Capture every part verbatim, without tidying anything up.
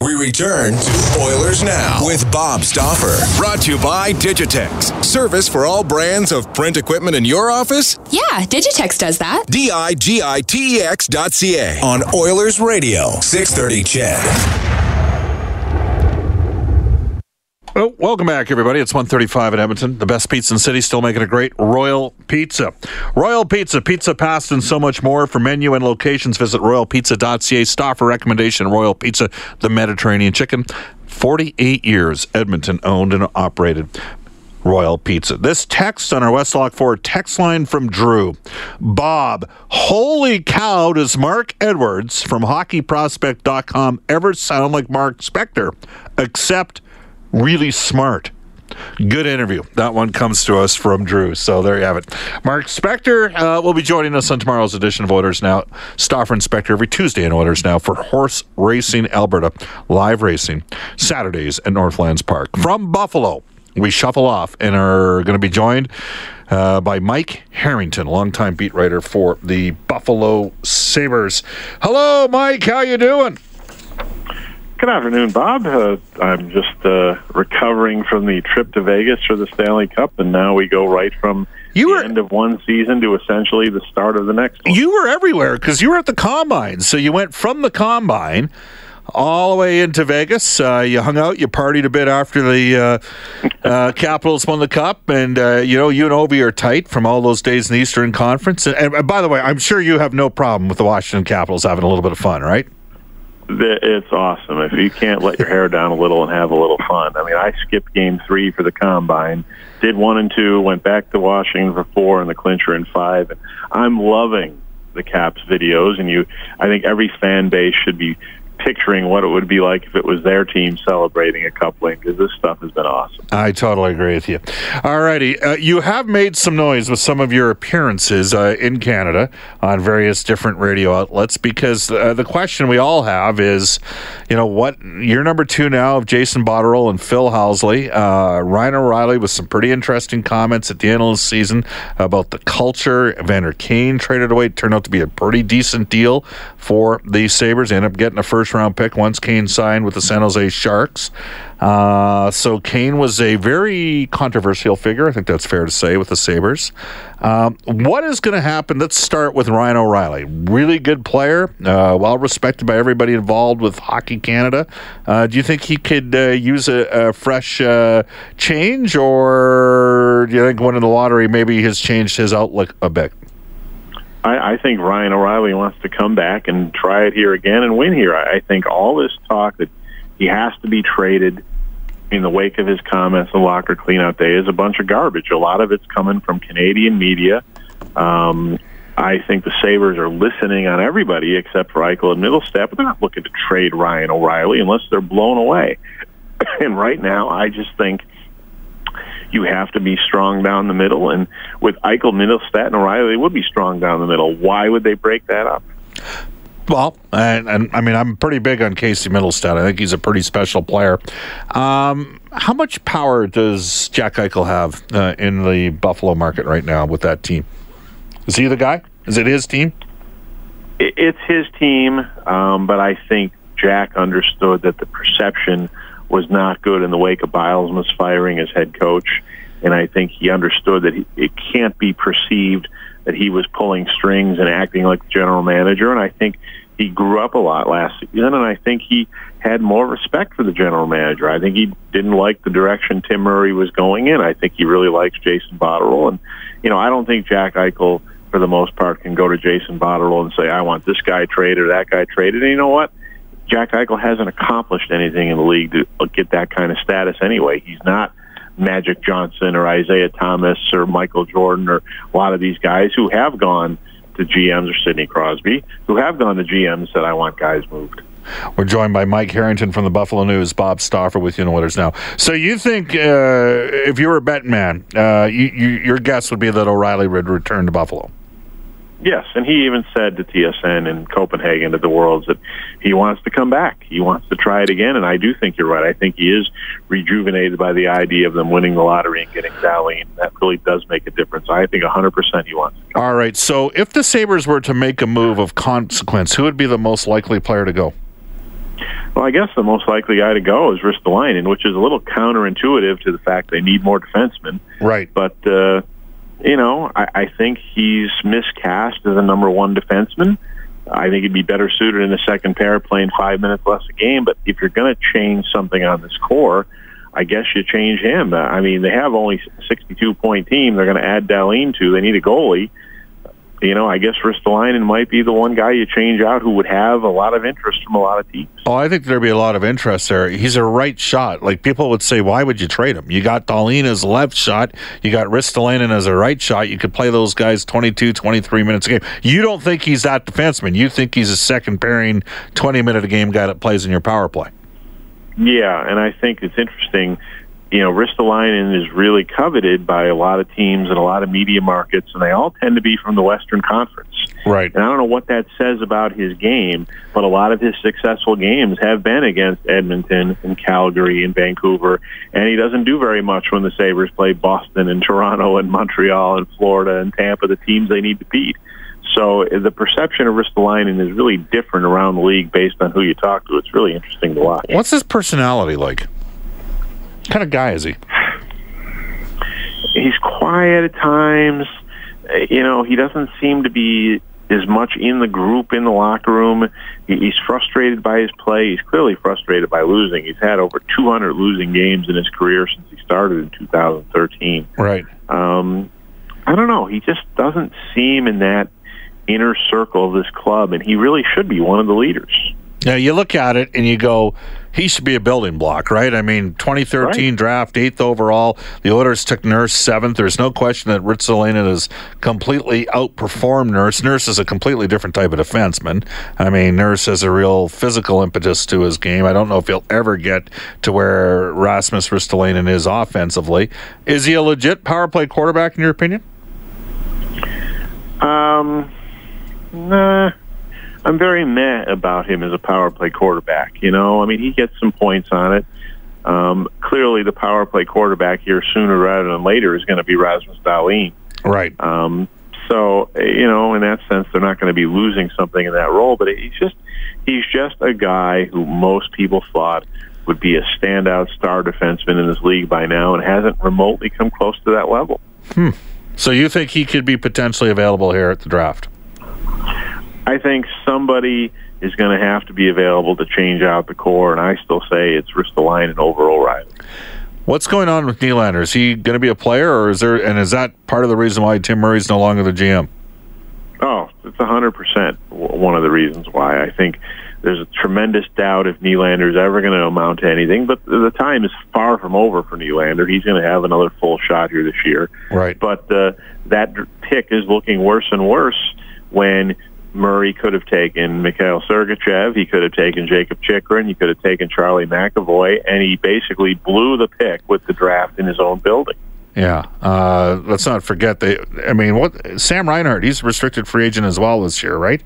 We return to Oilers Now with Bob Stauffer. Brought to you by Digitex. Service for all brands of print equipment in your office? Yeah, Digitex does that. D I G I T E X dot C A on Oilers Radio, six thirty C H E D. Well, welcome back, everybody. It's one thirty-five in Edmonton. The best pizza in the city, still making a great Royal Pizza. Royal Pizza, pizza, pasta, and so much more. For menu and locations, visit royal pizza dot c a. Stauffer recommendation, Royal Pizza, the Mediterranean chicken. forty-eight years Edmonton owned and operated Royal Pizza. This text on our Westlock Ford text line from Drew. Bob, holy cow, does Mark Edwards from hockey prospect dot com ever sound like Mark Spector, except really smart. Good interview. That one comes to us from Drew. So there you have it. Mark Spector uh, will be joining us on tomorrow's edition of Oilers Now. Stauffer and Spector every Tuesday in Oilers Now for Horse Racing Alberta. Live racing Saturdays at Northlands Park. From Buffalo, we shuffle off and are going to be joined uh, by Mike Harrington, longtime beat writer for the Buffalo Sabres. Hello, Mike. How you doing? Good afternoon, Bob. Uh, I'm just uh, recovering from the trip to Vegas for the Stanley Cup, and now we go right from you were, the end of one season to essentially the start of the next one. You were everywhere because you were at the Combine. So you went from the Combine all the way into Vegas. Uh, you hung out, you partied a bit after the uh, uh, Capitals won the Cup, and uh, you know, you and Obi are tight from all those days in the Eastern Conference. And, and, and by the way, I'm sure you have no problem with the Washington Capitals having a little bit of fun, right? It's awesome. If you can't let your hair down a little and have a little fun. I mean, I skipped game three for the Combine, did one and two, went back to Washington for four and the clincher in five. And I'm loving the Caps videos, and you, I think every fan base should be picturing what it would be like if it was their team celebrating a coupling, because this stuff has been awesome. I totally agree with you. All righty. Uh, you have made some noise with some of your appearances uh, in Canada on various different radio outlets, because uh, the question we all have is, you know, what you're number two now of Jason Botterill and Phil Housley. Uh, Ryan O'Reilly with some pretty interesting comments at the end of the season about the culture. Van Der Kane traded away. It turned out to be a pretty decent deal for the Sabres. They ended up getting a first round pick once Kane signed with the San Jose Sharks. Uh, so Kane was a very controversial figure, I think that's fair to say, with the Sabres. Um, what is going to happen? Let's start with Ryan O'Reilly. Really good player, uh, well respected by everybody involved with Hockey Canada. Uh, do you think he could uh, use a, a fresh uh, change, or do you think winning the lottery maybe has changed his outlook a bit? I think Ryan O'Reilly wants to come back and try it here again and win here. I think all this talk that he has to be traded in the wake of his comments the locker cleanout day is a bunch of garbage. A lot of it's coming from Canadian media. Um, I think the Sabres are listening on everybody except for Eichel and Mittelstadt, but they're not looking to trade Ryan O'Reilly unless they're blown away. And right now, I just think you have to be strong down the middle, and with Eichel, Mittelstadt, and O'Reilly, they would be strong down the middle. Why would they break that up? Well, and, and I mean, I'm pretty big on Casey Mittelstadt. I think he's a pretty special player. Um, how much power does Jack Eichel have uh, in the Buffalo market right now with that team? Is he the guy? Is it his team? It, it's his team, um, but I think Jack understood that the perception was not good in the wake of Bilesma's firing as head coach, and I think he understood that he, it can't be perceived that he was pulling strings and acting like the general manager. And I think he grew up a lot last season, and I think he had more respect for the general manager. I think he didn't like the direction Tim Murray was going in. I think he really likes Jason Botterill. And, you know, I don't think Jack Eichel, for the most part, can go to Jason Botterill and say, I want this guy traded or that guy traded. And you know what? Jack Eichel hasn't accomplished anything in the league to get that kind of status anyway. He's not Magic Johnson or Isaiah Thomas or Michael Jordan or a lot of these guys who have gone to G Ms, or Sidney Crosby, who have gone to G Ms that I want guys moved. We're joined by Mike Harrington from the Buffalo News, Bob Stauffer with you in Oilers Now. So you think uh, if you were a bet man, uh, you, you, your guess would be that O'Reilly would return to Buffalo? Yes, and he even said to T S N in Copenhagen at the Worlds that he wants to come back. He wants to try it again, and I do think you're right. I think he is rejuvenated by the idea of them winning the lottery and getting Valley, and that really does make a difference. I think one hundred percent he wants to come. All right, so if the Sabres were to make a move of consequence, who would be the most likely player to go? Well, I guess the most likely guy to go is Ristolainen, which is a little counterintuitive to the fact they need more defensemen. Right. But... Uh, You know, I, I think he's miscast as a number one defenseman. I think he'd be better suited in the second pair playing five minutes less a game. But if you're going to change something on this core, I guess you change him. I mean, they have only a sixty-two point team they're going to add Dahlin to. They need a goalie. You know, I guess Ristolainen might be the one guy you change out who would have a lot of interest from a lot of teams. Oh, I think there'd be a lot of interest there. He's a right shot. Like, people would say, why would you trade him? You got Dahlin as a left shot. You got Ristolainen as a right shot. You could play those guys twenty-two, twenty-three minutes a game. You don't think he's that defenseman. You think he's a second-pairing, twenty-minute-a-game guy that plays in your power play. Yeah, and I think it's interesting. You know, Ristolainen is really coveted by a lot of teams and a lot of media markets, and they all tend to be from the Western Conference. Right. And I don't know what that says about his game, but a lot of his successful games have been against Edmonton and Calgary and Vancouver, and he doesn't do very much when the Sabres play Boston and Toronto and Montreal and Florida and Tampa, the teams they need to beat. So the perception of Ristolainen is really different around the league based on who you talk to. It's really interesting to watch. What's his personality like? What kind of guy is he? He's quiet at times. You know, he doesn't seem to be as much in the group, in the locker room. He's frustrated by his play. He's clearly frustrated by losing. He's had over two hundred losing games in his career since he started in two thousand thirteen. Right. Um, I don't know. He just doesn't seem in that inner circle of this club, and he really should be one of the leaders. Now, you look at it and you go, he should be a building block, right? I mean, twenty thirteen right. Draft, eighth overall. The Oilers took Nurse seventh. There's no question that Ristolainen has completely outperformed Nurse. Nurse is a completely different type of defenseman. I mean, Nurse has a real physical impetus to his game. I don't know if he'll ever get to where Rasmus Ristolainen is offensively. Is he a legit power play quarterback, in your opinion? Um, nah. I'm very meh about him as a power play quarterback. You know, I mean, he gets some points on it. Um, clearly, the power play quarterback here sooner rather than later is going to be Rasmus Dahlin. Right. Um, so, you know, in that sense, they're not going to be losing something in that role. But he's just he's just a guy who most people thought would be a standout star defenseman in this league by now and hasn't remotely come close to that level. Hmm. So you think he could be potentially available here at the draft? I think somebody is going to have to be available to change out the core, and I still say it's Ristolainen over O'Reilly. What's going on with Nylander? Is he going to be a player, or is there? And is that part of the reason why Tim Murray's no longer the G M? Oh, it's one hundred percent one of the reasons why. I think there's a tremendous doubt if Nylander's ever going to amount to anything, but the time is far from over for Nylander. He's going to have another full shot here this year. Right. But uh, that pick is looking worse and worse when Murray could have taken Mikhail Sergachev, he could have taken Jacob Chikrin, he could have taken Charlie McAvoy, and he basically blew the pick with the draft in his own building. Yeah, uh, let's not forget, they, I mean, what Sam Reinhart, he's a restricted free agent as well this year, right?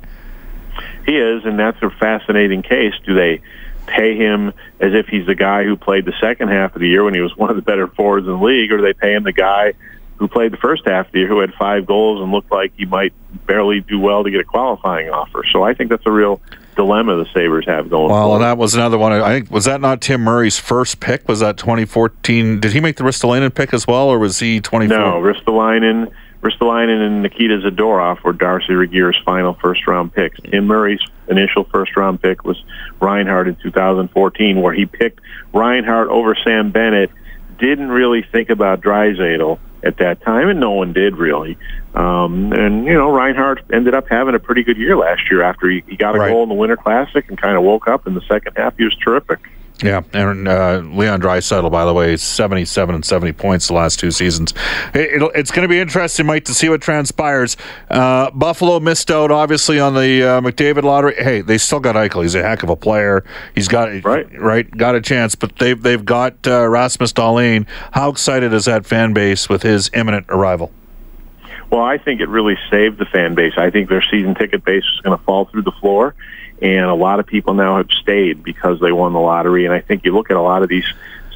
He is, and that's a fascinating case. Do they pay him as if he's the guy who played the second half of the year when he was one of the better forwards in the league, or do they pay him the guy who played the first half of the year, who had five goals and looked like he might barely do well to get a qualifying offer? So I think that's a real dilemma the Sabres have going well, forward. Well, and that was another one. I think, was that not Tim Murray's first pick? Was that twenty fourteen? Did he make the Ristolainen pick as well, or was he twenty-four? No, Ristolainen, Ristolainen and Nikita Zadorov were Darcy Regeer's final first-round picks. Tim Murray's initial first-round pick was Reinhart in two thousand fourteen, where he picked Reinhart over Sam Bennett. Didn't really think about Draisaitl at that time, and no one did really. Um, and, you know, Reinhart ended up having a pretty good year last year after he, he got a right. goal in the Winter Classic and kind of woke up in the second half. He was terrific. Yeah, and uh, Leon Draisaitl, by the way, seventy-seven and seventy points the last two seasons. It, it'll, it's going to be interesting, Mike, to see what transpires. Uh, Buffalo missed out, obviously, on the uh, McDavid lottery. Hey, they still got Eichel. He's a heck of a player. He's got right, right, got a chance, but they've they've got uh, Rasmus Dahlin. How excited is that fan base with his imminent arrival? Well, I think it really saved the fan base. I think their season ticket base is going to fall through the floor. And a lot of people now have stayed because they won the lottery. And I think you look at a lot of these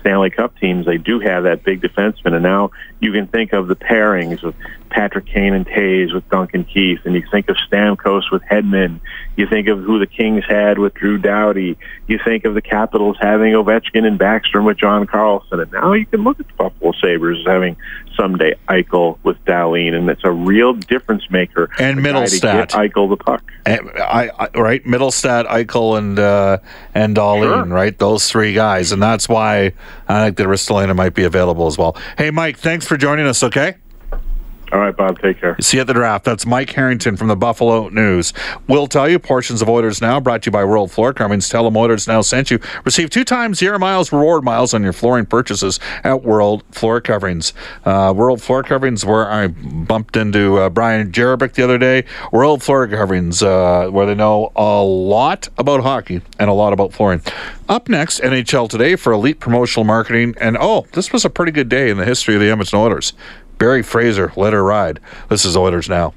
Stanley Cup teams, they do have that big defenseman. And now you can think of the pairings with Patrick Kane and Taves with Duncan Keith. And you think of Stamkos with Hedman. You think of who the Kings had with Drew Doughty. You think of the Capitals having Ovechkin and Backstrom with John Carlson. And now you can look at the Buffalo Sabres as having someday Eichel with Dahlin, and it's a real difference maker. And Mittelstadt, Eichel the puck, and, I, I, right? Mittelstadt, Eichel, and uh, and Dahlin, sure. right? Those three guys, and that's why I think the Ristolainen might be available as well. Hey, Mike, thanks for joining us. Okay. All right, Bob, take care. See you at the draft. That's Mike Harrington from the Buffalo News. We'll tell you portions of Oilers Now brought to you by World Floor Coverings. Tell them Oilers Now sent you. Receive two times zero miles reward miles on your flooring purchases at World Floor Coverings. Uh, World Floor Coverings, where I bumped into uh, Brian Jerebic the other day. World Floor Coverings, uh, where they know a lot about hockey and a lot about flooring. Up next, N H L Today for elite promotional marketing. And, oh, this was a pretty good day in the history of the Edmonton Oilers. Barry Fraser, let her ride. This is Oilers Now.